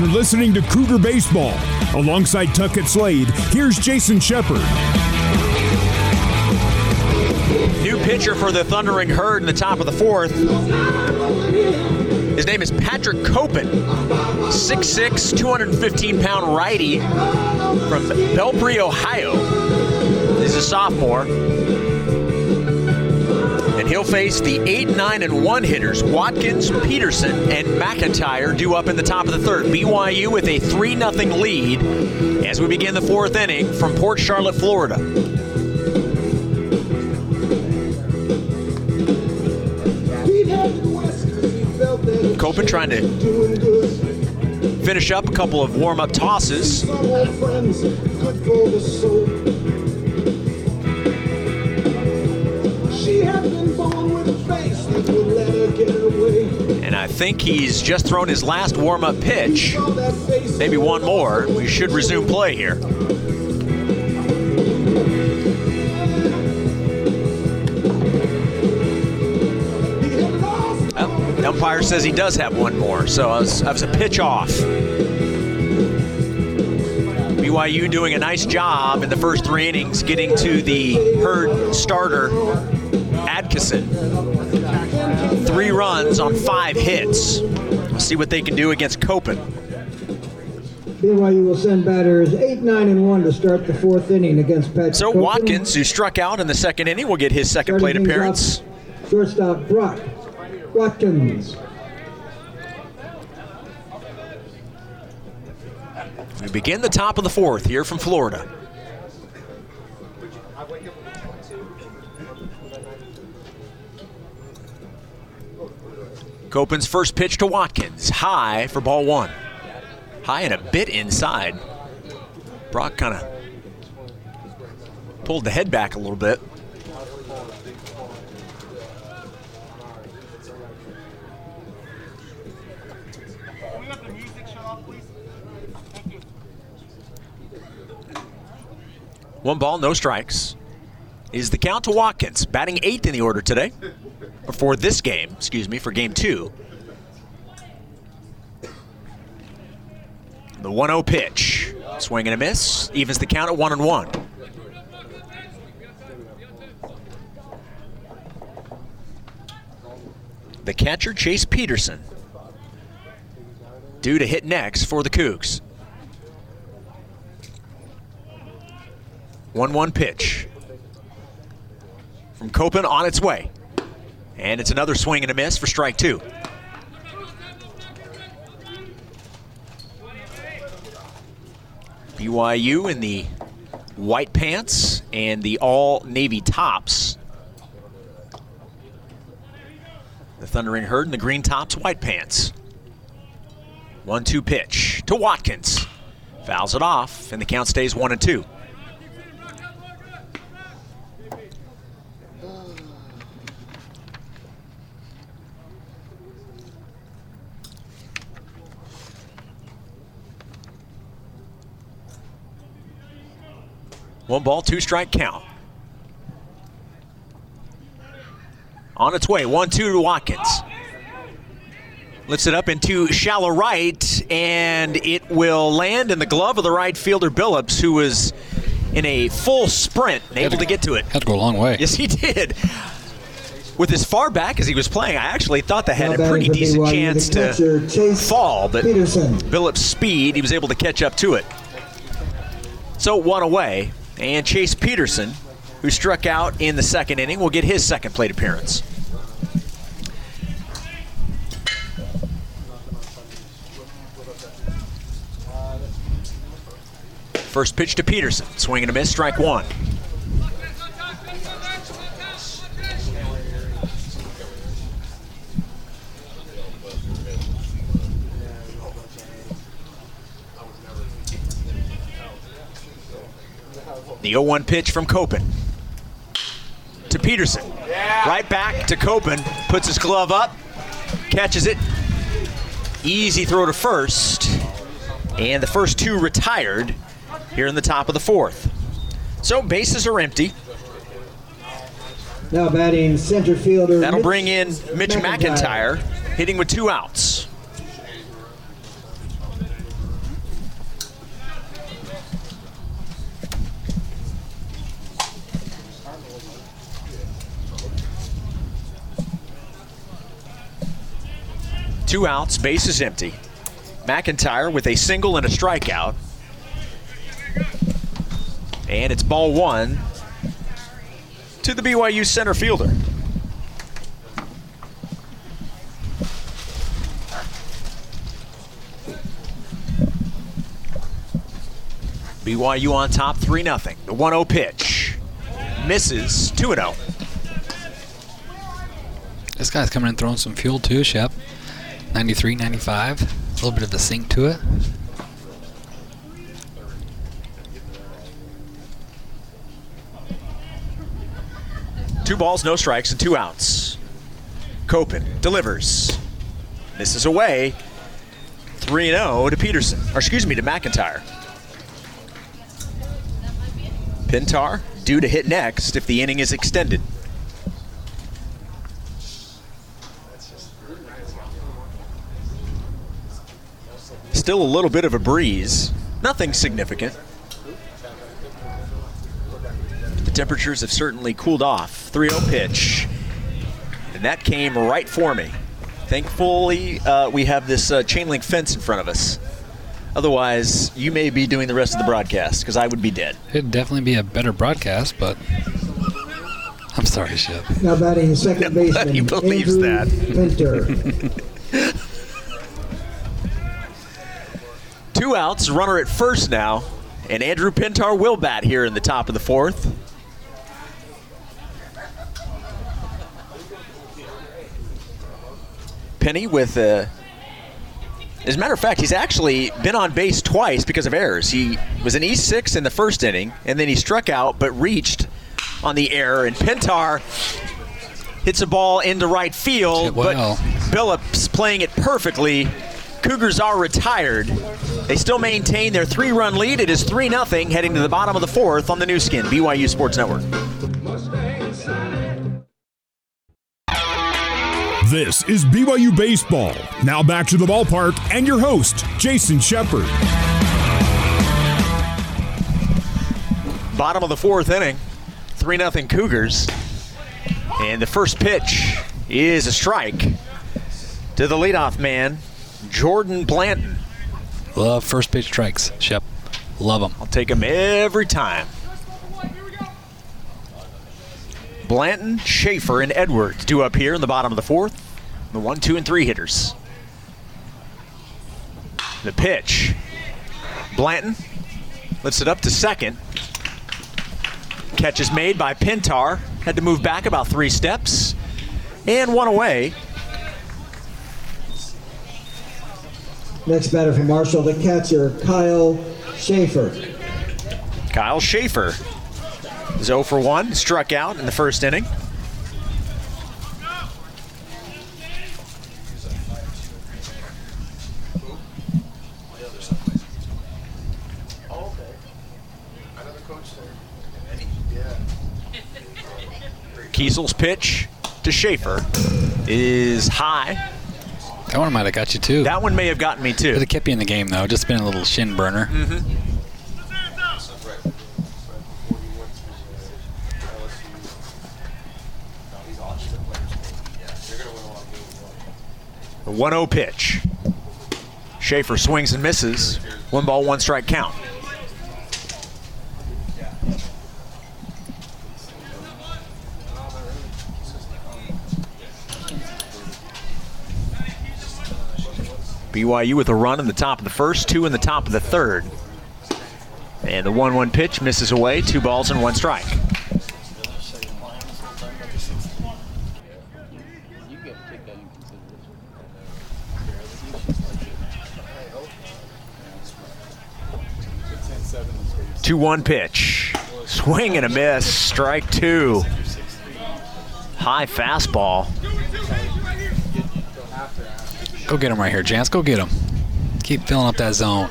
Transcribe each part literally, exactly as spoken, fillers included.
You're listening to Cougar Baseball. Alongside Tuckett Slade, here's Jason Shepard. New pitcher for the Thundering Herd in the top of the fourth. His name is Patrick Copen, six six, two hundred fifteen pound righty from Belpre, Ohio. He's a sophomore. And he'll face the eight, nine, and one hitters, Watkins, Peterson, and McIntyre, due up in the top of the third. B Y U with a three nothing lead as we begin the fourth inning from Port Charlotte, Florida. Copen trying to finish up a couple of warm-up tosses. And I think he's just thrown his last warm-up pitch. Maybe one more. We should resume play here. Well, the umpire says he does have one more, so I was, I was a pitch off. B Y U doing a nice job in the first three innings, getting to the Herd starter, Adkison. Three runs on five hits. We'll see what they can do against Copen. B Y U will send batters eight, nine, and one to start the fourth inning against Patrick So Copen. Watkins, who struck out in the second inning, will get his second plate appearance. Off, shortstop Brock Watkins. We begin the top of the fourth here from Florida. Copen's first pitch to Watkins, high for ball one. High and a bit inside. Brock kind of pulled the head back a little bit. One ball, no strikes. Is the count to Watkins, batting eighth in the order today. For this game, excuse me, for game two. The one oh pitch. Swing and a miss. Evens the count at one and one. The catcher, Chase Peterson, due to hit next for the Cougs. one one pitch. From Copen on its way. And it's another swing and a miss for strike two. B Y U in the white pants and the all-navy tops. The Thundering Herd in the green tops, white pants. one two pitch to Watkins. Fouls it off, and the count stays one and two. One ball, two strike count. On its way, one two to Watkins. Lifts it up into shallow right, and it will land in the glove of the right fielder, Billups, who was in a full sprint and able to, to get to it. Had to go a long way. Yes, he did. With as far back as he was playing, I actually thought that had a pretty decent chance to fall, but Billups' speed, he was able to catch up to it. So one away. And Chase Peterson, who struck out in the second inning, will get his second plate appearance. First pitch to Peterson. Swing and a miss, strike one. The oh one pitch from Copen to Peterson. Yeah. Right back to Copen. Puts his glove up, catches it. Easy throw to first. And the first two retired here in the top of the fourth. So bases are empty. Now batting center fielder. That'll Mitch bring in Mitch McIntyre, hitting with two outs. two outs, bases empty. McIntyre with a single and a strikeout. And it's ball one to the B Y U center fielder. B Y U on top, three nothing. The one oh pitch. Misses, two and oh. This guy's coming in throwing some fuel too, Shep. ninety-three, ninety-five. A little bit of the sink to it. Two balls, no strikes, and two outs. Copen delivers. Misses away. three and oh to Peterson. Or excuse me, to McIntyre. Pintar due to hit next if the inning is extended. Still a little bit of a breeze, nothing significant. The temperatures have certainly cooled off. three oh pitch, and that came right for me. Thankfully, uh, we have this uh, chain link fence in front of us. Otherwise, you may be doing the rest of the broadcast, because I would be dead. It'd definitely be a better broadcast, but I'm sorry, Shep. Now batting second baseman, nobody believes that. Pintar. Two outs, runner at first now, and Andrew Pintar will bat here in the top of the fourth. Penny with a... As a matter of fact, he's actually been on base twice because of errors. He was an E six in the first inning, and then he struck out but reached on the error. And Pintar hits a ball into right field, well. But Billups playing it perfectly. Cougars are retired. They still maintain their three-run lead. It is three nothing heading to the bottom of the fourth on the new skin, B Y U Sports Network. This is B Y U Baseball. Now back to the ballpark and your host, Jason Shepard. Bottom of the fourth inning, three nothing Cougars. And the first pitch is a strike to the leadoff man, Jordan Blanton. Love first pitch strikes, Shep. Love them. I'll take them every time. Blanton, Schaefer, and Edwards due up here in the bottom of the fourth. The one, two, and three hitters. The pitch. Blanton lifts it up to second. Catch is made by Pintar. Had to move back about three steps. And one away. Next batter for Marshall, the catcher, Kyle Schaefer. Kyle Schaefer. zero for one, struck out in the first inning. Kiesel's pitch to Schaefer is high. That one might have got you too. That one may have gotten me too. But it kept you in the game though, just been a little shin burner. Mm-hmm. The one oh pitch. Schaefer swings and misses. One ball, one strike count. B Y U with a run in the top of the first, two in the top of the third. And the one one pitch misses away. Two balls and one strike. two one pitch. Swing and a miss. Strike two. High fastball. Go get him right here, Jans. Go get him. Keep filling up that zone.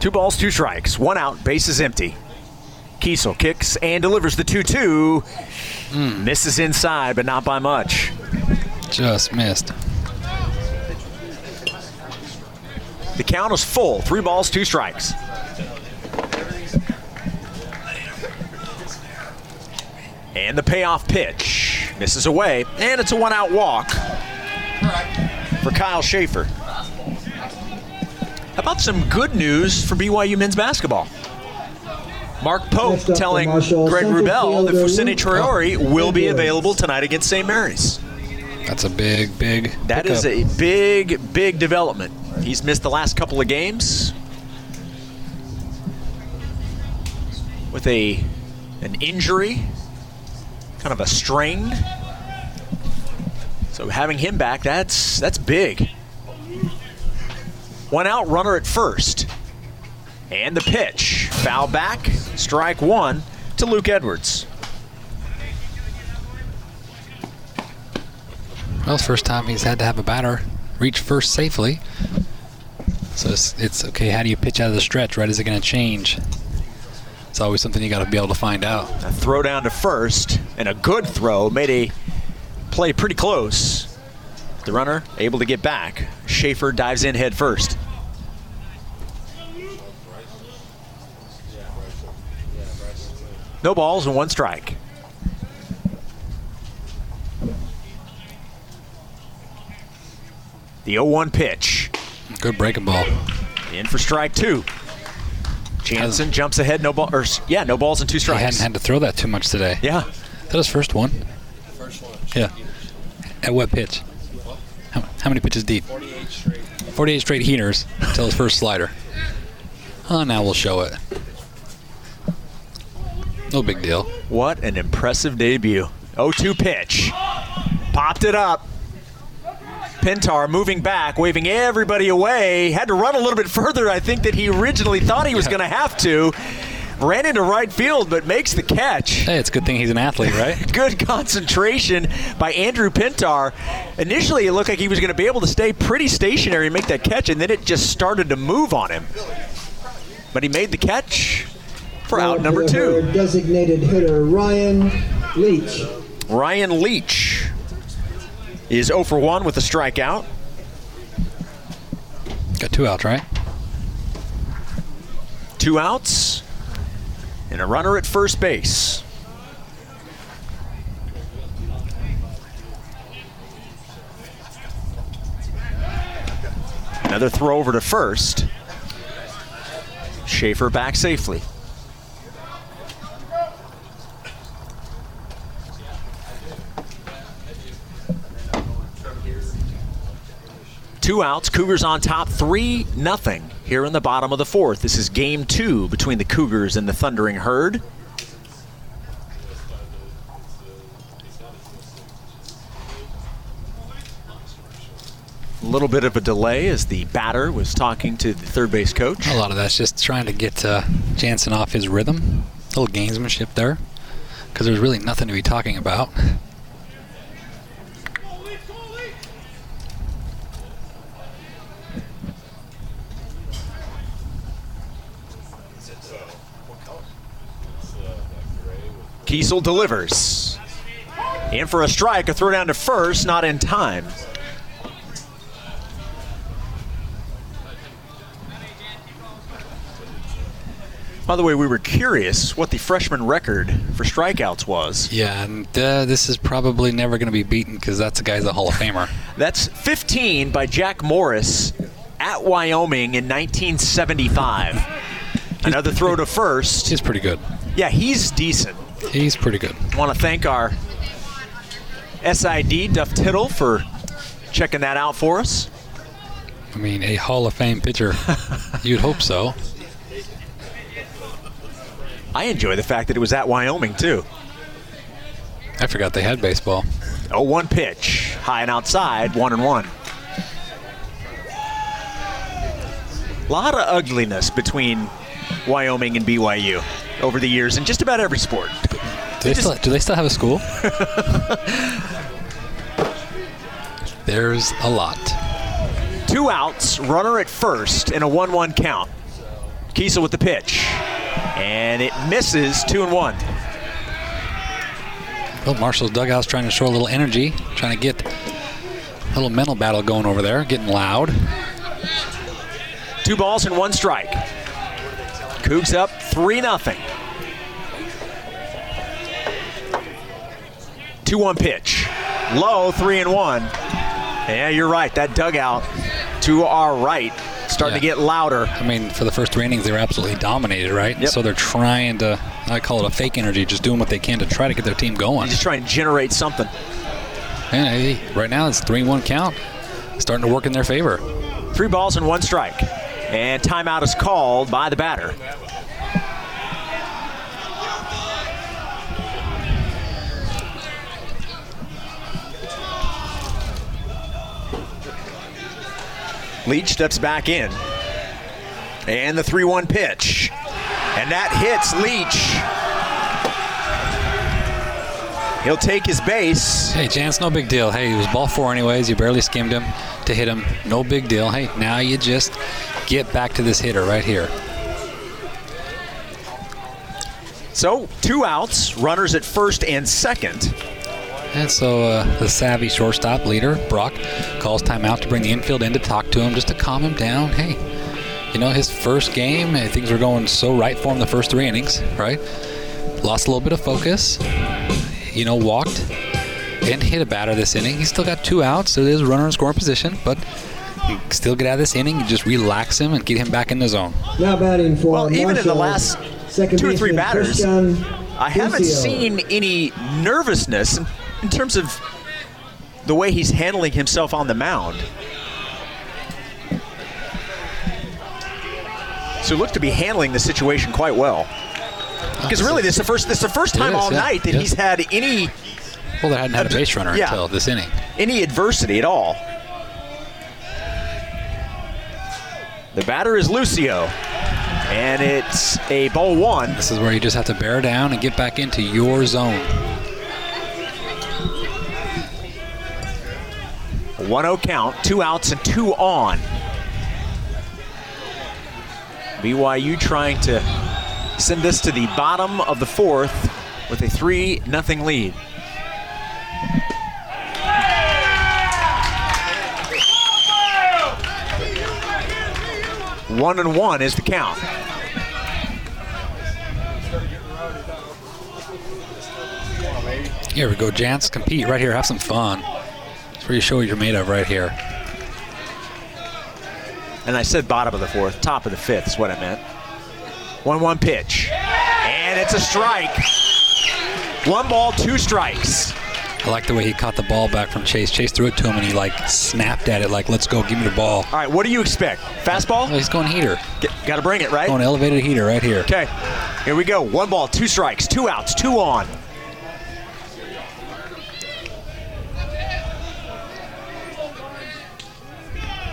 Two balls, two strikes. One out. Base is empty. Kiesel kicks and delivers the two two. Mm. Misses inside, but not by much. Just missed. The count is full. Three balls, two strikes. And the payoff pitch misses away, and it's a one-out walk for Kyle Schaefer. How about some good news for B Y U men's basketball? Mark Pope telling Greg Wrubell that Fuseni Traore will be available tonight against Saint Mary's. That's a big, big That is a big, big development. He's missed the last couple of games with a an injury, kind of a strain. So having him back, that's that's big. One out, runner at first. And the pitch, foul back, strike one to Luke Edwards. Well, it's the first time he's had to have a batter reach first safely. So it's, it's okay, how do you pitch out of the stretch, right? Is it gonna change? It's always something you gotta be able to find out. A throw down to first, and a good throw, made a play pretty close. The runner able to get back. Schaefer dives in head first. No balls and one strike. The oh one pitch. Good breaking ball. In for strike two. Jansen jumps ahead, no ball, or yeah, no balls and two strikes. He hadn't had to throw that too much today. Yeah. Is that his first one? First one. Yeah. At what pitch? How, how many pitches deep? forty-eight straight. forty-eight straight heaters until his first slider. Oh, now we'll show it. No big deal. What an impressive debut. oh two pitch. Popped it up. Pintar moving back, waving everybody away. Had to run a little bit further, I think, than he originally thought he was going to have to. Ran into right field, but makes the catch. Hey, it's a good thing he's an athlete, right? Good concentration by Andrew Pintar. Initially, it looked like he was going to be able to stay pretty stationary and make that catch, and then it just started to move on him. But he made the catch. For out number two. Designated hitter Ryan Leach. Ryan Leach is oh for one with a strikeout. Got two outs, right? Two outs and a runner at first base. Another throw over to first. Schaefer back safely. Two outs, Cougars on top, three nothing here in the bottom of the fourth. This is game two between the Cougars and the Thundering Herd. A little bit of a delay as the batter was talking to the third base coach. A lot of that's just trying to get uh, Jansen off his rhythm. A little gamesmanship there, because there's really nothing to be talking about. Kiesel delivers. And for a strike, a throw down to first, not in time. By the way, we were curious what the freshman record for strikeouts was. Yeah, and uh, this is probably never going to be beaten because that's the guy's a Hall of Famer. That's fifteen by Jack Morris at Wyoming in nineteen seventy-five. Another throw to first. He's pretty good. Yeah, he's decent. He's pretty good. I want to thank our S I D, Duff Tittle, for checking that out for us. I mean, a Hall of Fame pitcher. You'd hope so. I enjoy the fact that it was at Wyoming, too. I forgot they had baseball. oh one pitch. High and outside, one and one. A lot of ugliness between Wyoming and B Y U over the years in just about every sport. Do they, they, just, still, do they still have a school? There's a lot. Two outs, runner at first, and a one one count. Kiesel with the pitch. And it misses, two and one. Well, Marshall's dugout's trying to show a little energy, trying to get a little mental battle going over there, getting loud. Two balls and one strike. Cougs up three nothing. two one pitch. Low, three and one. Yeah, you're right. That dugout to our right starting yeah. to get louder. I mean, for the first three innings, they were absolutely dominated, right? Yep. So they're trying to, I call it a fake energy, just doing what they can to try to get their team going. They just try and generate something. And hey, right now it's three one count. Starting to work in their favor. Three balls and one strike. And timeout is called by the batter. Leach steps back in. And the three one pitch. And that hits Leach. He'll take his base. Hey, Jance, no big deal. Hey, it was ball four anyways. You barely skimmed him to hit him. No big deal. Hey, now you just get back to this hitter right here. So, two outs. Runners at first and second. And so uh, the savvy shortstop leader, Brock, calls timeout to bring the infield in to talk to him, just to calm him down. Hey, you know, his first game, things were going so right for him the first three innings, right? Lost a little bit of focus, you know, walked and hit a batter this inning. He's still got two outs, so there's a runner in scoring position, but still get out of this inning. You just relax him and get him back in the zone. Now batting for Well, Marshall, even in the last two or three batters, Christian I haven't Lucio. seen any nervousness in terms of the way he's handling himself on the mound. So he looked to be handling the situation quite well. Because really, this is the first, this is the first time is, all yeah, night that yeah. he's had any... Well, they hadn't had a base runner yeah, until this inning. Any adversity at all. The batter is Lucio. And it's a ball one. This is where you just have to bear down and get back into your zone. one oh count, two outs and two on. B Y U trying to send this to the bottom of the fourth with a three nothing lead. One and one is the count. Here we go, Jance. Compete right here. Have some fun. That's where you show what you're made of right here. And I said bottom of the fourth, top of the fifth is what I meant. one one pitch. And it's a strike. One ball, two strikes. I like the way he caught the ball back from Chase. Chase threw it to him, and he, like, snapped at it, like, let's go, give me the ball. All right, what do you expect? Fastball? Oh, he's going heater. Got to bring it, right? Going elevated heater right here. Okay, here we go. One ball, two strikes, two outs, two on.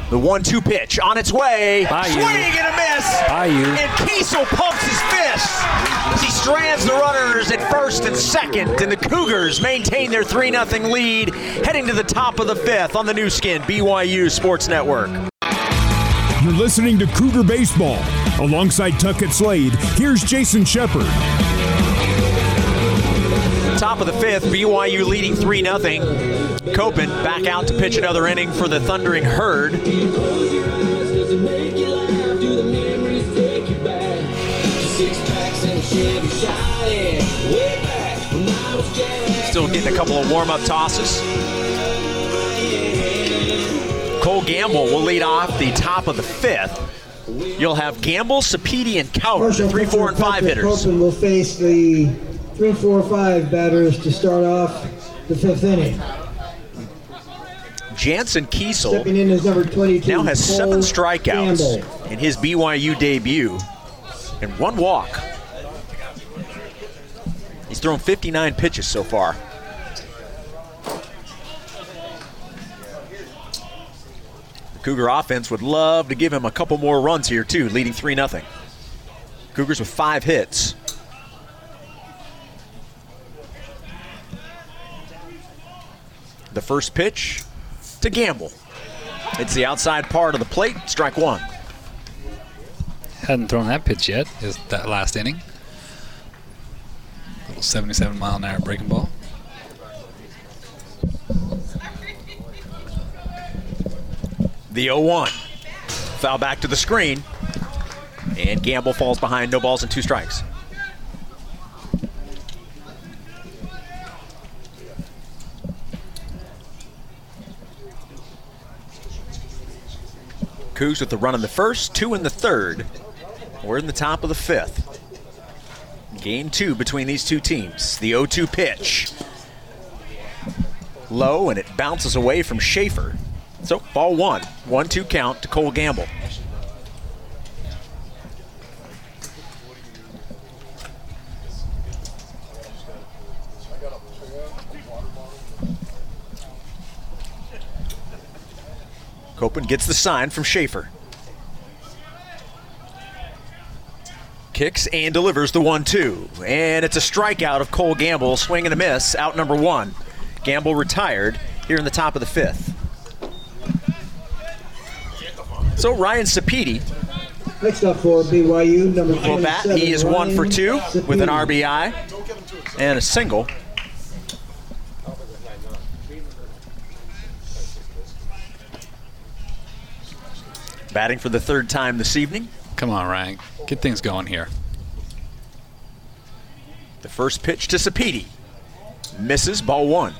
The one two pitch on its way. Bayou. Swing and a miss. Bayou. And Kiesel pumps his fist as he strands the runners at first and second. And the Cougars maintain their three nothing lead, heading to the top of the fifth on the new skin, B Y U Sports Network. You're listening to Cougar Baseball. Alongside Tuckett Slade, here's Jason Shepard. Top of the fifth, B Y U leading three nothing. Copen back out to pitch another inning for the Thundering Herd. Still getting a couple of warm-up tosses. Cole Gamble will lead off the top of the fifth. You'll have Gamble, Sapiti, and Coward, three, four, and five hitters. Copen will face the Three, four, five batters to start off the fifth inning. Jansen Kiesel stepping in as number twenty-two, now has Cole seven strikeouts Gamble. In his B Y U debut and one walk. He's thrown fifty-nine pitches so far. The Cougar offense would love to give him a couple more runs here too, leading three nothing. Cougars with five hits. The first pitch to Gamble. It's the outside part of the plate, strike one. Hadn't thrown that pitch yet, is that last inning. Little seventy-seven mile an hour breaking ball. The oh one, foul back to the screen, and Gamble falls behind, no balls and two strikes. Cougs with the run in the first, two in the third. We're in the top of the fifth. Game two between these two teams. The oh two pitch. Low, and it bounces away from Schaefer. So ball one. one two count to Cole Gamble. Copen gets the sign from Schaefer. Kicks and delivers the one two. And it's a strikeout of Cole Gamble. Swing and a miss, out number one. Gamble retired here in the top of the fifth. So Ryan Sapiti. Next up for B Y U, number twenty-seven. Will bat. He is Ryan one for two Sapiti. With an R B I and a single. Batting for the third time this evening. Come on, Ryan. Get things going here. The first pitch to Sapiti. Misses, ball one.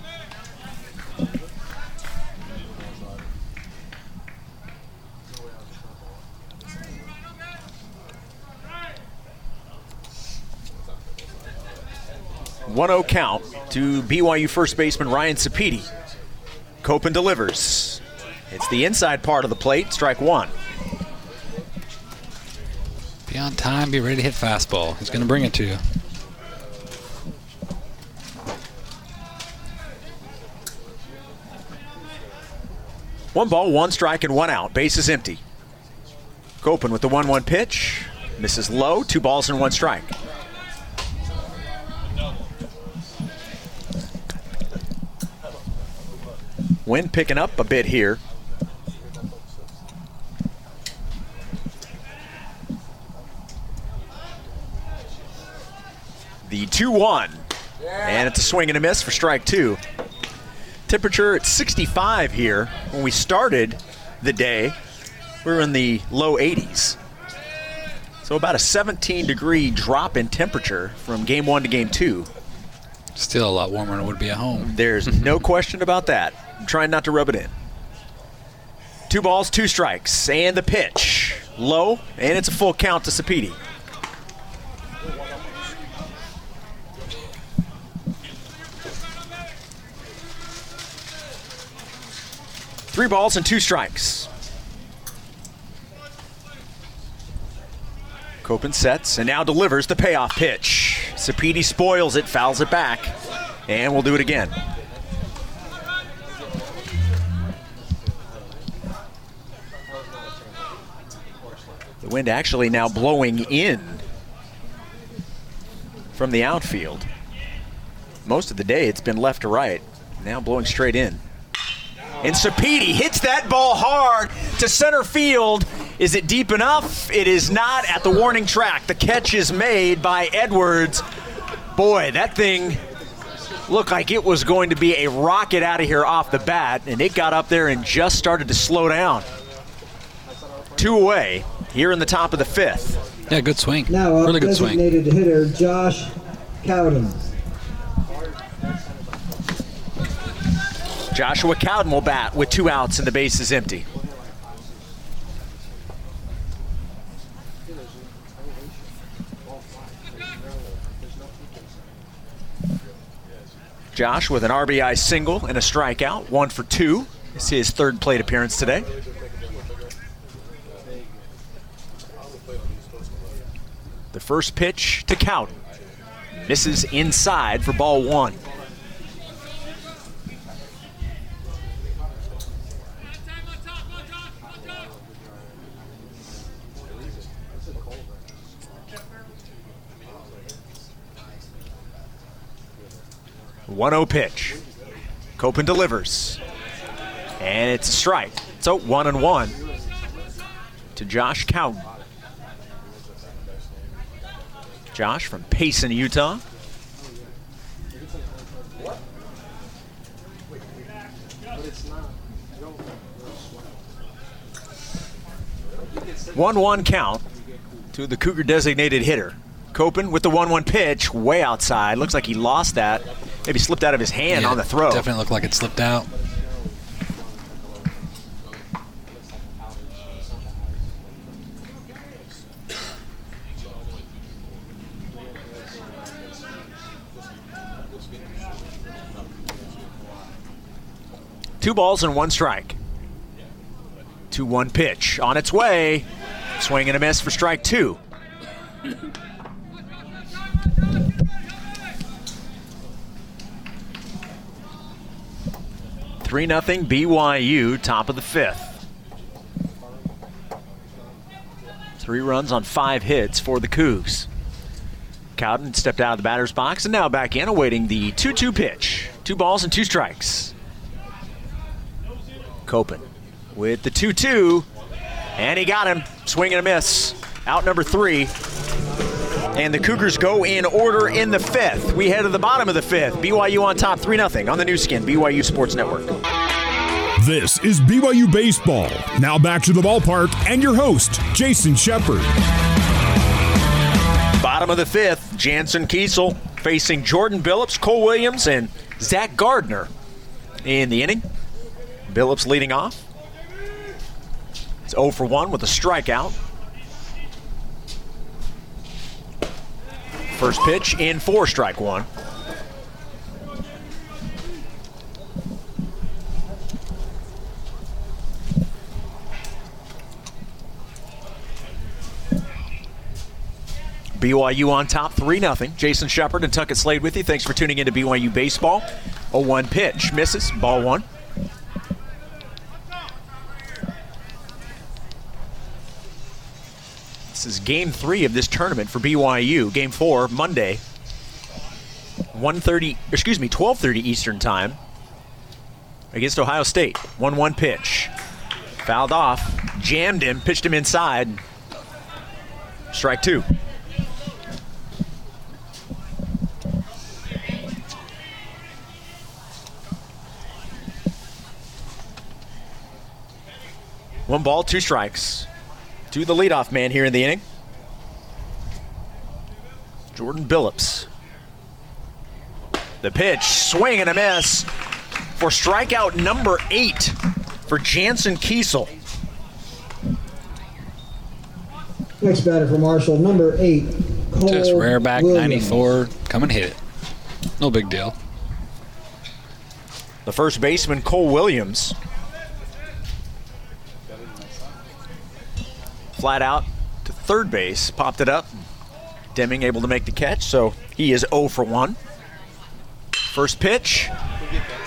one oh count to B Y U first baseman Ryan Sapiti. Copen delivers. It's the inside part of the plate, strike one. Be on time, be ready to hit fastball. He's going to bring it to you. One ball, one strike, and one out. Base is empty. Copen with the one one pitch. Misses low, two balls and one strike. Wind picking up a bit here. The two one, and it's a swing and a miss for strike two. Temperature at sixty-five here. When we started the day, we were in the low eighties. So about a seventeen degree drop in temperature from game one to game two. Still a lot warmer than it would be at home. There's no question about that. I'm trying not to rub it in. Two balls, two strikes, and the pitch. Low, and it's a full count to Sapiti. Three balls and two strikes. Copen sets and now delivers the payoff pitch. Sapiti spoils it, fouls it back, and we'll do it again. The wind actually now blowing in from the outfield. Most of the day it's been left to right, now blowing straight in. And Sapiti hits that ball hard to center field. Is it deep enough? It is not at the warning track. The catch is made by Edwards. Boy, that thing looked like it was going to be a rocket out of here off the bat, and it got up there and just started to slow down. Two away here in the top of the fifth. Yeah, good swing. Now really good swing. Designated hitter Josh Cowden. Joshua Cowden will bat with two outs and the base is empty. Josh with an R B I single and a strikeout, one for two. It's his third plate appearance today. The first pitch to Cowden. Misses inside for ball one. one oh pitch. Copen delivers. And it's a strike. So one and one to Josh Cowden. Josh from Payson, Utah. one one count to the Cougar designated hitter. Copen with the one one pitch, way outside. Looks like he lost that. Maybe slipped out of his hand yeah, on the throw. Definitely looked like it slipped out. Two balls and one strike. two one pitch on its way. Swing and a miss for strike two. three nothing B Y U, top of the fifth. Three runs on five hits for the Cougs. Cowden stepped out of the batter's box and now back in, awaiting the two two pitch. Two balls and two strikes. Copen with the two two, and he got him. Swing and a miss. Out number three. And the Cougars go in order in the fifth. We head to the bottom of the fifth. B Y U on top, three nothing on the new skin, B Y U Sports Network. This is B Y U Baseball. Now back to the ballpark and your host, Jason Shepard. Bottom of the fifth, Jansen Kiesel facing Jordan Billups, Cole Williams, and Zach Gardner in the inning. Billups leading off. It's oh for one with a strikeout. First pitch in for strike one. B Y U on top, three nothing. Jason Shepard and Tuckett Slade with you. Thanks for tuning in to B Y U Baseball. oh one pitch, misses, ball one. This is game three of this tournament for B Y U. Game four, Monday, one thirty, excuse me, twelve thirty Eastern time against Ohio State. one one pitch. Fouled off, jammed him, pitched him inside. Strike two. One ball, two strikes to the leadoff man here in the inning. Jordan Billups. The pitch, swing and a miss for strikeout number eight for Jansen Kiesel. Next batter for Marshall, number eight, Cole Just rear back, Williams. ninety-four, come and hit it. No big deal. The first baseman, Cole Williams, flat out to third base, popped it up. Deming able to make the catch, so he is oh for one. First pitch,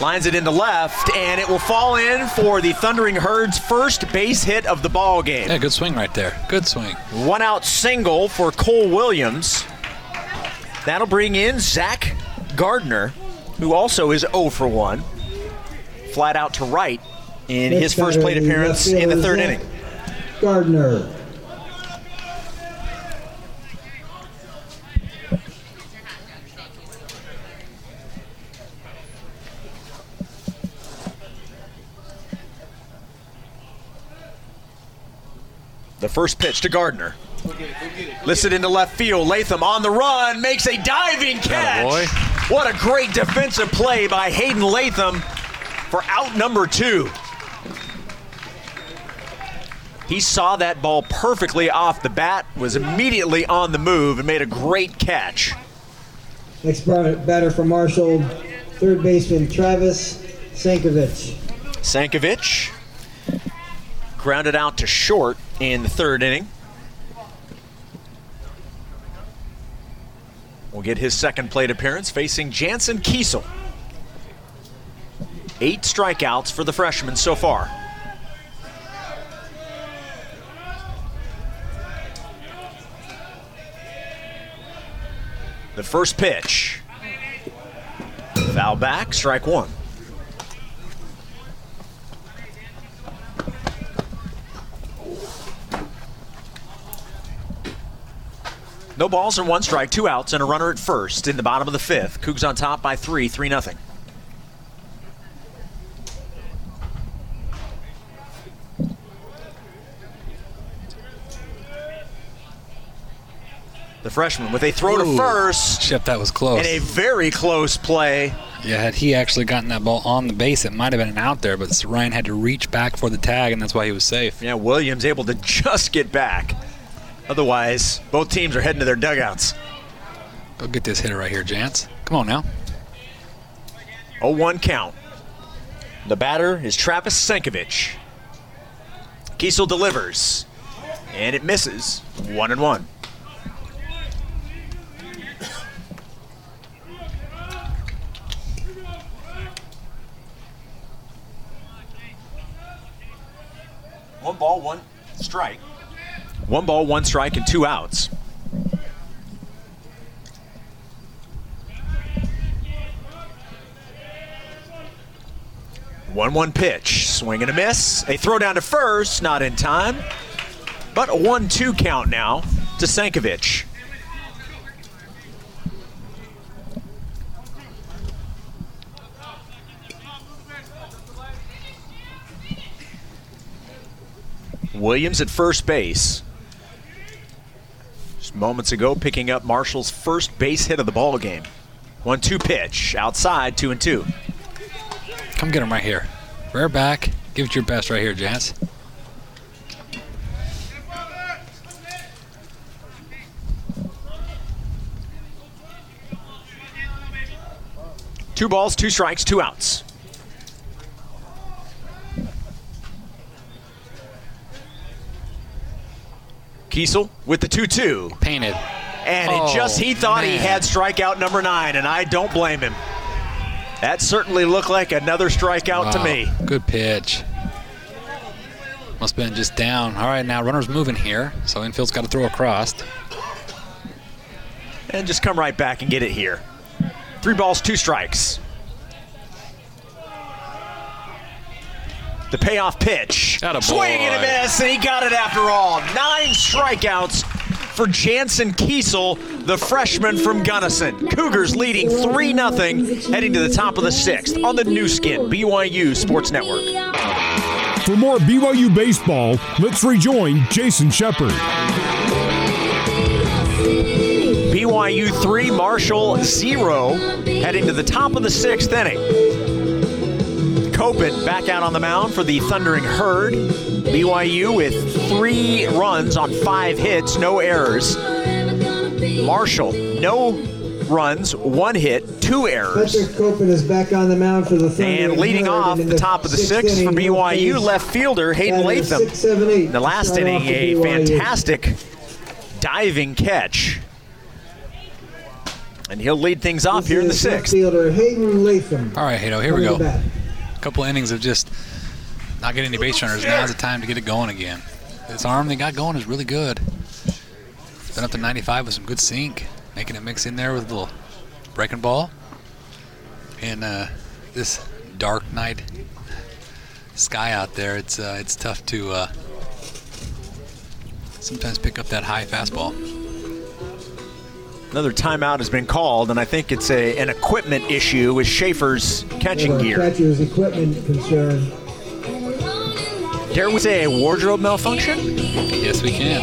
lines it into left, and it will fall in for the Thundering Herd's first base hit of the ball game. Yeah, good swing right there. Good swing. One out single for Cole Williams. That'll bring in Zach Gardner, who also is oh for one. Flat out to right in Next his first plate appearance in the third inning. Gardner. The first pitch to Gardner. We'll get it, we'll get it, we'll Listed into left field. Latham on the run, makes a diving catch. Attaboy. What a great defensive play by Hayden Latham for out number two. He saw that ball perfectly off the bat, was immediately on the move, and made a great catch. Next batter for Marshall, third baseman Travis Sankovic. Sankovic grounded out to short in the third inning. We'll get his second plate appearance facing Jansen Kiesel. Eight strikeouts for the freshman so far. The first pitch. Foul back, strike one. No balls and one strike, two outs, and a runner at first in the bottom of the fifth. Cougs on top by three, three nothing. The freshman with a throw Ooh, to first. Shit, that was close. And a very close play. Yeah, had he actually gotten that ball on the base, it might have been an out there, but Ryan had to reach back for the tag, and that's why he was safe. Yeah, Williams able to just get back. Otherwise, both teams are heading to their dugouts. Go get this hitter right here, Jance. Come on now. oh one count. The batter is Travis Sankovic. Kiesel delivers, and it misses. One and one. One ball, one strike. One ball, one strike, and two outs. one one pitch, swing and a miss. A throw down to first, not in time. But a one two count now to Sankovic. Williams at first base. Just moments ago picking up Marshall's first base hit of the ball game. one two pitch, outside, two and two. Come get him right here. Rear back. Give it your best right here, Jans. Two balls, two strikes, two outs. Kiesel with the two two. Painted. And oh, it just, he thought man. he had strikeout number nine, and I don't blame him. That certainly looked like another strikeout wow, to me. Good pitch. Must have been just down. All right, now runner's moving here, so infield's got to throw across. And just come right back and get it here. Three balls, two strikes. The payoff pitch. Atta swing boy. And a miss, and he got it after all. Nine strikeouts for Jansen Kiesel, the freshman from Gunnison. Cougars leading three nothing, heading to the top of the sixth on the new skin, B Y U Sports Network. For more B Y U baseball, let's rejoin Jason Shepard. B Y U three, Marshall zero, heading to the top of the sixth inning. Copen back out on the mound for the Thundering Herd. B Y U with three runs on five hits, no errors. Marshall, no runs, one hit, two errors. Patrick Copen is back on the mound for the Thundering And leading Herd off the, the top of the sixth for B Y U, left fielder Hayden Latham. Six, seven, eight, in the last inning, a fantastic diving catch. And he'll lead things off this here in the sixth. Fielder Hayden Latham. All right, Hayden, here we go. A couple of innings of just not getting any base runners. Now's the time to get it going again. This arm they got going is really good. It's been up to ninety-five with some good sink, making it mix in there with a little breaking ball. And uh, this dark night sky out there, it's uh, it's tough to uh, sometimes pick up that high fastball. Another timeout has been called, and I think it's a an equipment issue with Schaefer's catching gear. Catcher's equipment concern. Dare we say a wardrobe malfunction? Yes, we can.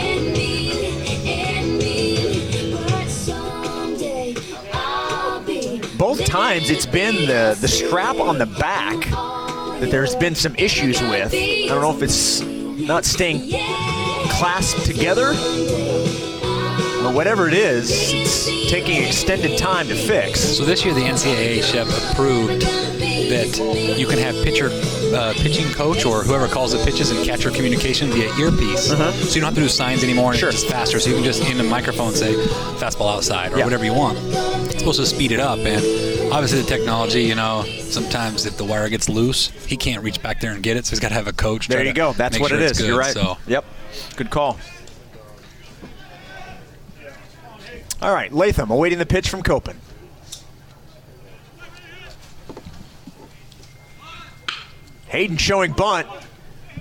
Both times it's been the, the strap on the back that there's been some issues with. I don't know if it's not staying clasped together, but whatever it is, it's taking extended time to fix. So this year the N C double A Shep approved that you can have pitcher, uh, pitching coach or whoever calls the pitches and catcher communication via earpiece. Uh-huh. So you don't have to do signs anymore, and sure. It's faster. So you can just in the microphone say fastball outside or yeah. whatever you want. It's supposed to speed it up, and obviously the technology, you know, sometimes if the wire gets loose, he can't reach back there and get it, so he's got to have a coach. There you go. That's what sure it is. Good, You're right. So. Yep. Good call. All right, Latham awaiting the pitch from Copen. Hayden showing bunt.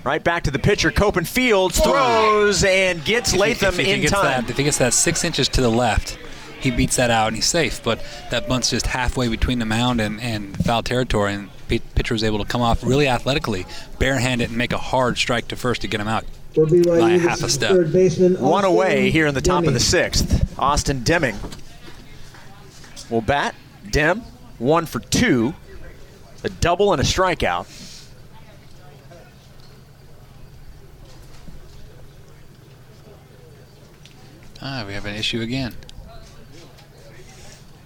Right back to the pitcher. Copen fields, throws, and gets Latham if he, if he in gets time. That, if he gets that six inches to the left, he beats that out and he's safe. But that bunt's just halfway between the mound and, and foul territory, and the pitcher was able to come off really athletically, barehand it, and make a hard strike to first to get him out. For B Y U, by half a step. Third baseman, One away here in the top Deming. of the sixth. Austin Deming will bat. Dem, one for two. A double and a strikeout. Ah, we have an issue again.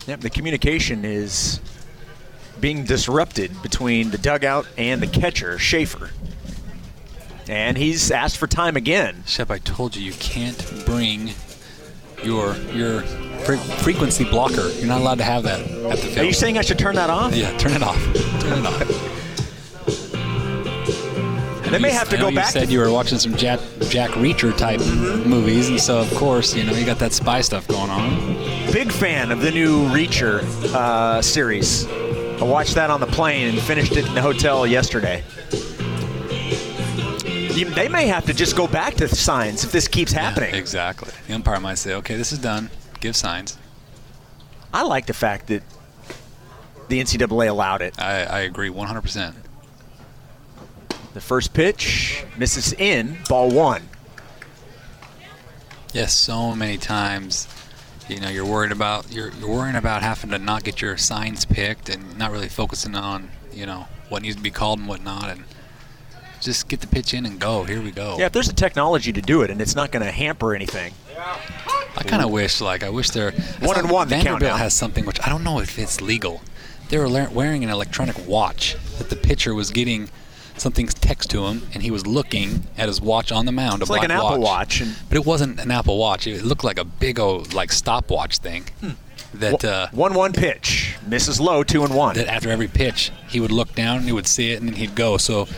Yep, the communication is being disrupted between the dugout and the catcher, Schaefer. And he's asked for time again. Shep, I told you, you can't bring your your fre- frequency blocker. You're not allowed to have that at the field. Are you saying I should turn that off? Yeah, turn it off. Turn it off. They may have to go back. You said you were watching some Jack, Jack Reacher type movies, and so, of course, you know, you got that spy stuff going on. Big fan of the new Reacher uh, series. I watched that on the plane and finished it in the hotel yesterday. You, they may have to just go back to signs if this keeps happening. Yeah, exactly. The umpire might say, okay, this is done. Give signs. I like the fact that the N C double A allowed it. I, I agree one hundred percent. The first pitch misses in, ball one. Yes, so many times, you know, you're worried about you're, you're worrying about having to not get your signs picked and not really focusing on, you know, what needs to be called and what not, and just get the pitch in and go. Here we go. Yeah, if there's a technology to do it, and it's not going to hamper anything. I kind of wish, like, I wish there. One and one. Vanderbilt has something which I don't know if it's legal. They were wearing an electronic watch that the pitcher was getting something text to him, and he was looking at his watch on the mound. It's a like an watch. Apple Watch, and but it wasn't an Apple Watch. It looked like a big old like stopwatch thing. Hmm. That uh, one one pitch misses low, two and one. That after every pitch, he would look down and he would see it, and then he'd go. So.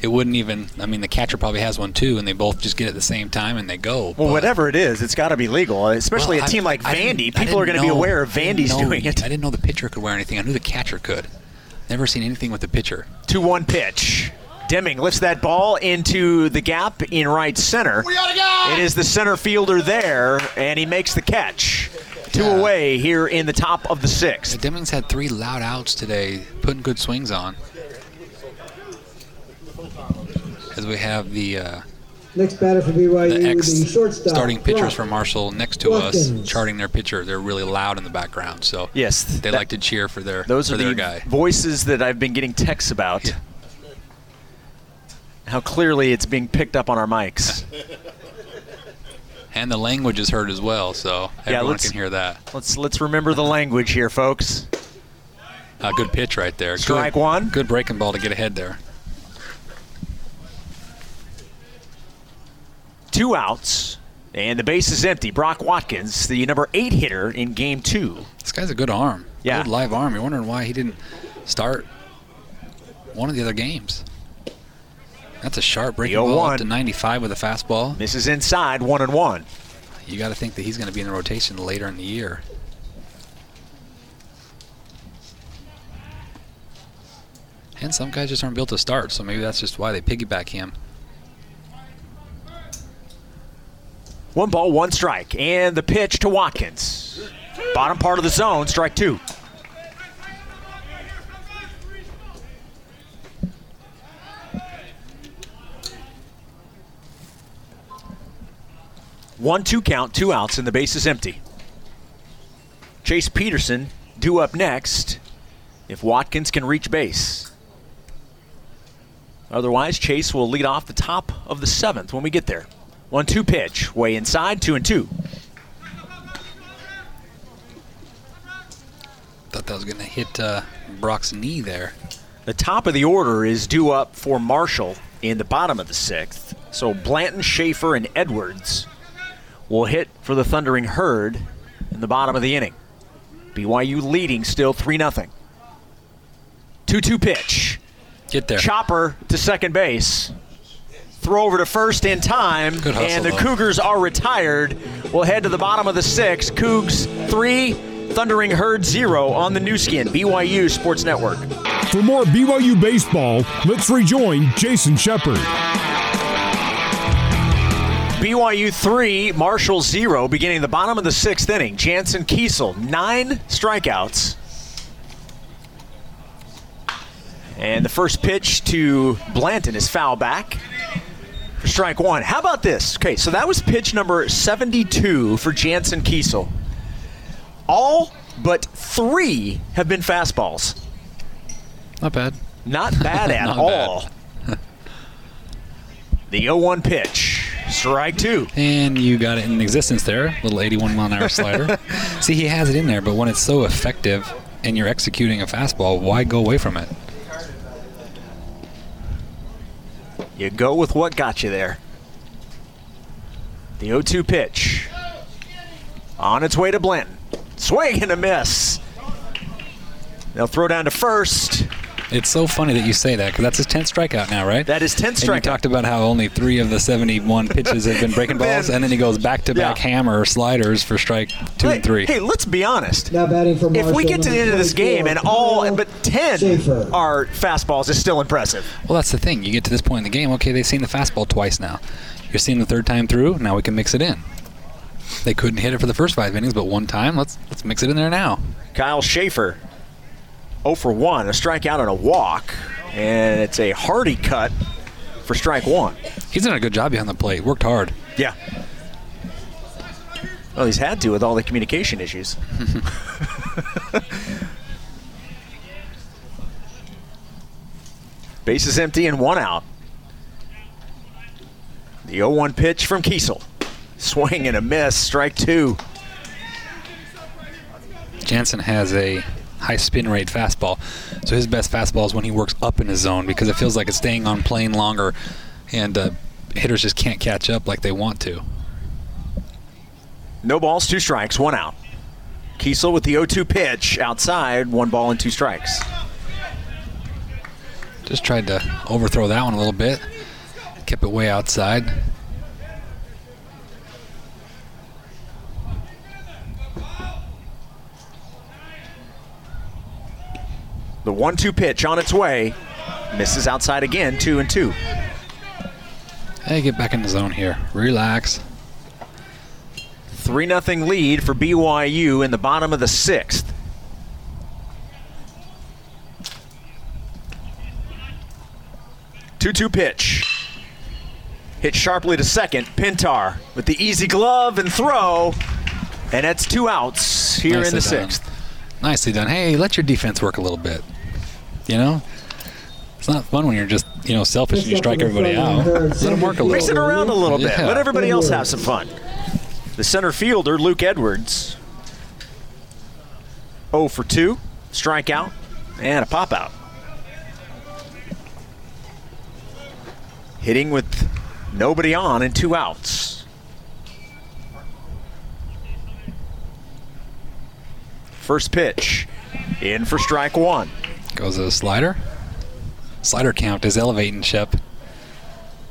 It wouldn't even, I mean, the catcher probably has one too, and they both just get it at the same time and they go. Well, whatever it is, it's got to be legal, especially well, a team I, like I Vandy. People are going to be aware of Vandy's know, doing it. I didn't know the pitcher could wear anything. I knew the catcher could. Never seen anything with the pitcher. two one pitch. Deming lifts that ball into the gap in right center. We got a guy! It is the center fielder there, and he makes the catch. Two yeah. away here in the top of the sixth. The Deming's had three loud outs today, putting good swings on. As we have the uh, next batter for B Y U, the ex the starting pitchers from Marshall next to Watkins. Us charting their pitcher. They're really loud in the background, so yes, they that, like to cheer for their those for are their the guy. Voices that I've been getting texts about. Yeah. How clearly it's being picked up on our mics, and the language is heard as well, so everyone yeah, can hear that. Let's let's remember the language here, folks. A uh, good pitch right there. Strike good, one. Good breaking ball to get ahead there. Two outs, and the base is empty. Brock Watkins, the number eight hitter in game two. This guy's a good arm. Yeah. Good live arm. You're wondering why he didn't start one of the other games. That's a sharp breaking ball up to ninety-five with a fastball. Misses inside, one and one. You got to think that he's going to be in the rotation later in the year. And some guys just aren't built to start, so maybe that's just why they piggyback him. One ball, one strike, and the pitch to Watkins. Bottom part of the zone, strike two. one two count, two outs, and the base is empty. Chase Peterson due up next if Watkins can reach base. Otherwise, Chase will lead off the top of the seventh when we get there. one two pitch, way inside, two and two. Thought that was going to hit uh, Brock's knee there. The top of the order is due up for Marshall in the bottom of the sixth. So Blanton, Schaefer, and Edwards will hit for the Thundering Herd in the bottom of the inning. B Y U leading still three nothing. two two pitch. Get there. Chopper to second base. Throw over to first in time, hustle, and the though. Cougars are retired. We'll head to the bottom of the sixth. Cougs three, Thundering Herd zero on the new skin, B Y U Sports Network. For more B Y U baseball, let's rejoin Jason Shepard. B Y U three, Marshall zero, beginning the bottom of the sixth inning. Jansen Kiesel, nine strikeouts. And the first pitch to Blanton is foul back. For strike one. How about this? Okay, so that was pitch number seventy-two for Jansen Kiesel. All but three have been fastballs. Not bad. Not bad at Not all. Bad. The oh one pitch. Strike two. And you got it in existence there. Little eighty-one mile an hour slider. See, he has it in there, but when it's so effective, and you're executing a fastball, why go away from it? You go with what got you there. The oh two pitch. On its way to Blanton. Swing and a miss. They'll throw down to first. It's so funny that you say that, because that's his tenth strikeout now, right? That is tenth strikeout. And you talked about how only three of the seventy-one pitches have been breaking balls, and then he goes back-to-back yeah. hammer sliders for strike two hey, and three. Hey, let's be honest. Now batting for Marshall, if we get to the end of this game and all but ten Schaefer. are fastballs, it's still impressive. Well, that's the thing. You get to this point in the game, okay, they've seen the fastball twice now. You're seeing the third time through, now we can mix it in. They couldn't hit it for the first five innings, but one time, let's let's mix it in there now. Kyle Schaefer. oh for one, a strikeout and a walk, and it's a hearty cut for strike one. He's done a good job behind the plate, worked hard. Yeah. Well, he's had to with all the communication issues. Base is empty and one out. The oh one pitch from Kiesel. Swing and a miss, strike two. Jansen has a high spin rate fastball. So his best fastball is when he works up in his zone, because it feels like it's staying on plane longer, and uh, hitters just can't catch up like they want to. No balls, two strikes, one out. Kiesel with the oh two pitch outside, one ball and two strikes. Just tried to overthrow that one a little bit. Kept it way outside. The one two pitch on its way. Misses outside again, two and two. Hey, get back in the zone here. Relax. three nothing lead for B Y U in the bottom of the sixth. two two pitch. Hit sharply to second. Pintar with the easy glove and throw. And that's two outs here in the sixth. Nicely done. Hey, let your defense work a little bit. You know, it's not fun when you're just, you know, selfish and you strike everybody out. Let them work a little. Mix it around a little bit. Yeah. Let everybody else have some fun. The center fielder, Luke Edwards, oh for two, strikeout, and a pop out. Hitting with nobody on and two outs. First pitch, in for strike one. Goes to the slider. Slider count is elevating, Shep.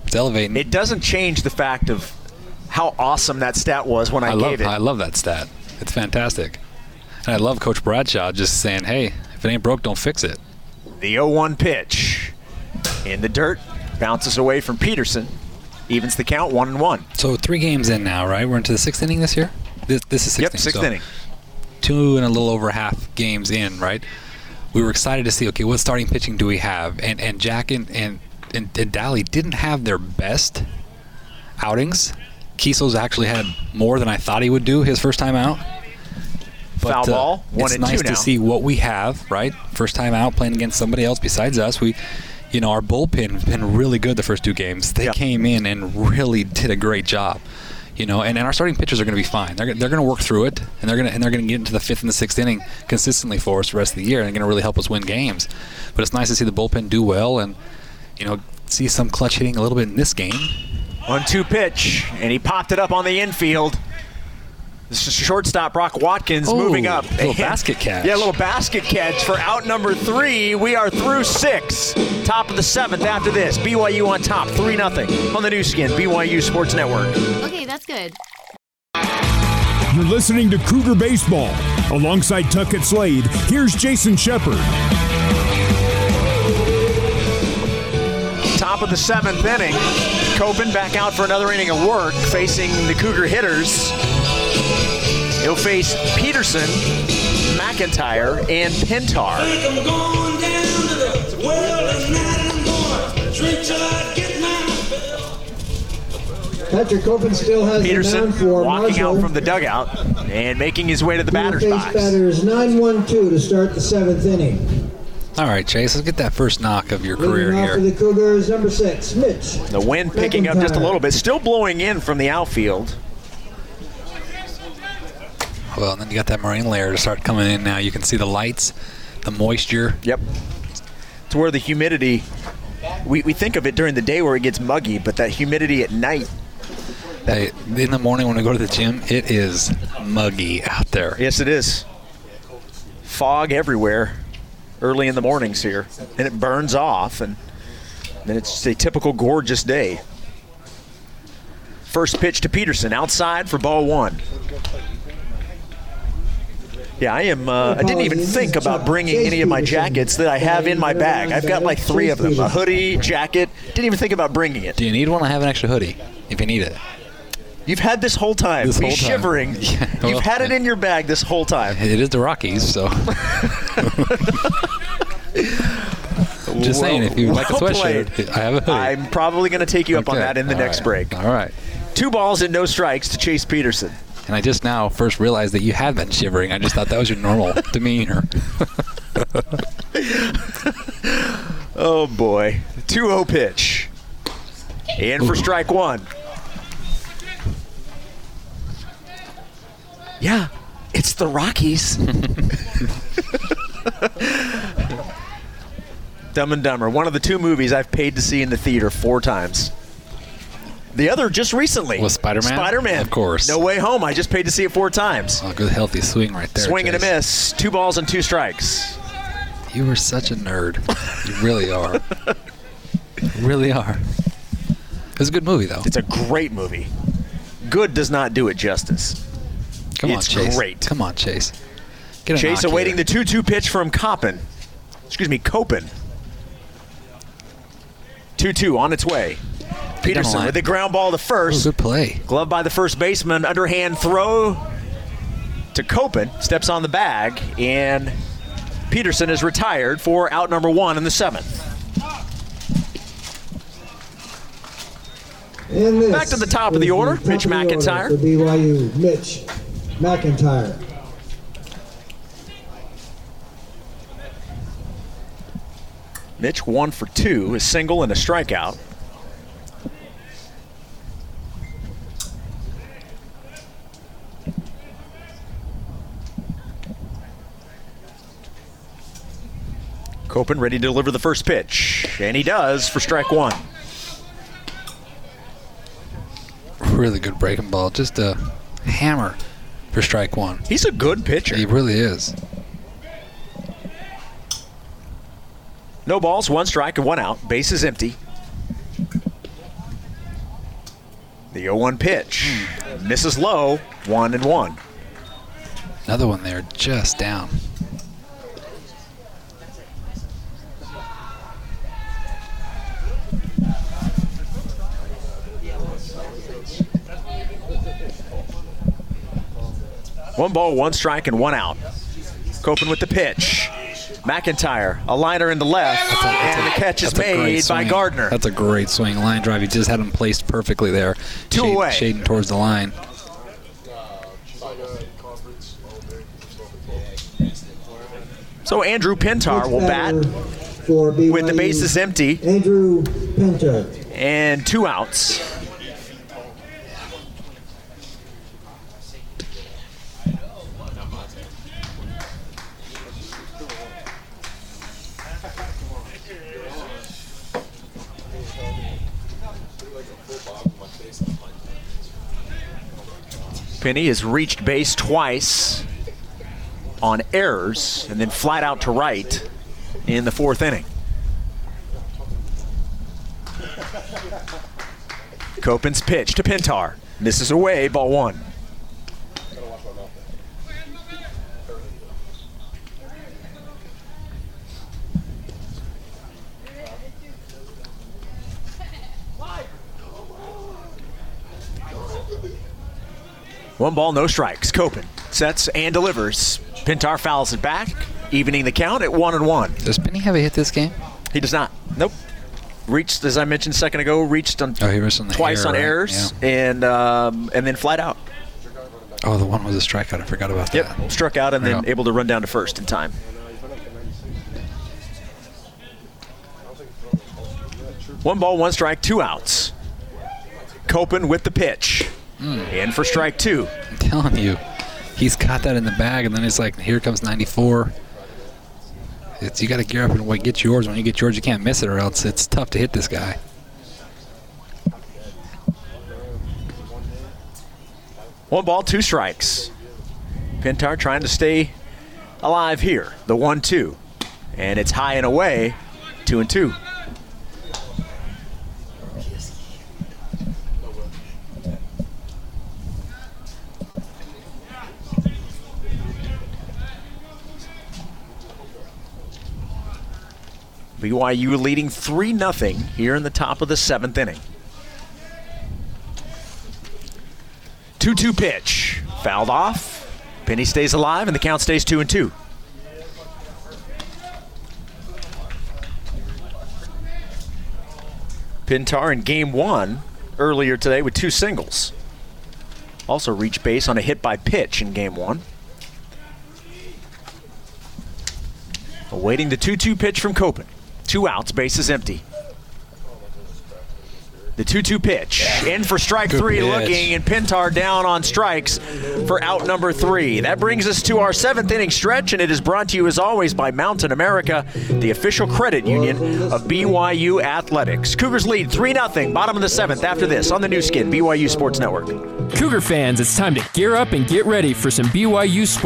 It's elevating. It doesn't change the fact of how awesome that stat was when I, I gave love, it. I love that stat. It's fantastic. And I love Coach Bradshaw just saying, hey, if it ain't broke, don't fix it. The oh one pitch. In the dirt. Bounces away from Peterson. Evens the count, one and one. So three games in now, right? We're into the sixth inning this year? This, this is sixth yep, inning. Yep, sixth so inning. Two and a little over half games in, right? We were excited to see, okay, what starting pitching do we have? And and Jack and and, and, and Daly didn't have their best outings. Kiesel's actually had more than I thought he would do his first time out. But, Foul ball, uh, one it's and nice two now. To see what we have, right? First time out playing against somebody else besides us. We, you know, our bullpen has been really good the first two games. They yeah. came in and really did a great job. You know, and, and our starting pitchers are going to be fine. They're they're going to work through it, and they're going to and they're going to get into the fifth and the sixth inning consistently for us the rest of the year, and they're going to really help us win games. But it's nice to see the bullpen do well, and you know, see some clutch hitting a little bit in this game. one two pitch, and he popped it up on the infield. This is shortstop Brock Watkins oh, moving up. A little and, basket catch. Yeah, a little basket catch for out number three. We are through six. Top of the seventh after this. B Y U on top, three nothing on the new skin, B Y U Sports Network. Okay, that's good. You're listening to Cougar Baseball. Alongside Tuckett Slade, here's Jason Shepard. Top of the seventh inning. Copen back out for another inning of work, facing the Cougar hitters. He'll face Peterson, McIntyre, and Pintar. Patrick Copen still has Peterson for walking Marshall. Out from the dugout and making his way to the batter's box. Batters nine one two to start the seventh inning. All right, Chase, let's get that first knock of your Leading career off here. For the Cougars, number six, Mitch. The wind picking McIntyre. Up just a little bit, still blowing in from the outfield. Well, and then you got that marine layer to start coming in now. You can see the lights, the moisture. Yep. It's where the humidity, we, we think of it during the day where it gets muggy, but that humidity at night. Hey, in the morning when I go to the gym, it is muggy out there. Yes, it is. Fog everywhere early in the mornings here, and it burns off, and then it's just a typical gorgeous day. First pitch to Peterson, outside for ball one. Yeah, I am. Uh, I didn't even think about bringing any of my jackets that I have in my bag. I've got like three of them, a hoodie, jacket. Didn't even think about bringing it. Do you need one? I have an extra hoodie if you need it. You've had this whole time. This whole time. Shivering. Yeah, well, you've had it in your bag this whole time. It is the Rockies, so. Just saying, if you'd well like a sweatshirt, played. I have a hoodie. I'm probably going to take you up okay. on that in the All next right. break. All right. Two balls and no strikes to Chase Peterson. And I just now first realized that you have been shivering. I just thought that was your normal demeanor. Oh, boy. two oh pitch. And for Ooh. strike one. Yeah, it's the Rockies. Dumb and Dumber, one of the two movies I've paid to see in the theater four times. The other just recently. Was Spider-Man? Spider-Man. Of course. No Way Home. I just paid to see it four times. Oh, good healthy swing right there. Swing Chase. And a miss. Two balls and two strikes. You are such a nerd. You really are. You really are. It was a good movie, though. It's a great movie. Good does not do it justice. Come on, it's Chase. Great. Come on, Chase. Get Chase awaiting here. The two two pitch from Copen. Excuse me, Copen. two two on its way. Peterson with the ground ball to first. Oh, good play. Glove by the first baseman. Underhand throw to Copen. Steps on the bag, and Peterson is retired for out number one in the seventh. This, Back to the top of the order, the Mitch McIntyre. For B Y U, Mitch McIntyre. Mitch one for two, a single and a strikeout. Copen ready to deliver the first pitch, and he does for strike one. Really good breaking ball. Just a hammer for strike one. He's a good pitcher. He really is. No balls, one strike, and one out. Base is empty. The oh one pitch. Mm. Misses low, one and one. Another one there, just down. One ball, one strike, and one out. Copen with the pitch. McIntyre, a liner in the left, that's a, that's and a, the catch is made by Gardner. That's a great swing line drive. He just had him placed perfectly there. Two Shade, away. Shading towards the line. So Andrew Pintar will bat with the bases empty. Andrew Pintar. And two outs. Penny has reached base twice on errors and then flat out to right in the fourth inning. Copen's pitch to Pintar. Misses away, ball one. One ball, no strikes. Copen sets and delivers. Pintar fouls it back, evening the count at one and one. Does Penny have a hit this game? He does not. Nope. Reached, as I mentioned a second ago, reached on, oh, he was on the twice error, on right? errors yeah. and um, and then flat out. Oh, the one was a strikeout. I forgot about that. Yep, struck out and then able to run down to first in time. One ball, one strike, two outs. Copen with the pitch. Mm. And for strike two. I'm telling you, he's got that in the bag, and then it's like, here comes ninety-four. It's, you got to gear up and get yours. When you get yours, you can't miss it, or else it's tough to hit this guy. One ball, two strikes. Pintar trying to stay alive here. The one two. And it's high and away, two and two. B Y U leading three nothing here in the top of the seventh inning. two two pitch. Fouled off. Penny stays alive, and the count stays two and two. Pintar in game one earlier today with two singles. Also reached base on a hit by pitch in game one. Awaiting the two two pitch from Copen. Two outs, bases empty. The two two pitch, in for strike Good three pitch. Looking, and Pintar down on strikes for out number three. That brings us to our seventh inning stretch, and it is brought to you as always by Mountain America, the official credit union of B Y U Athletics. Cougars lead three nothing, bottom of the seventh after this on the new skin, B Y U Sports Network. Cougar fans, it's time to gear up and get ready for some B Y U Sports.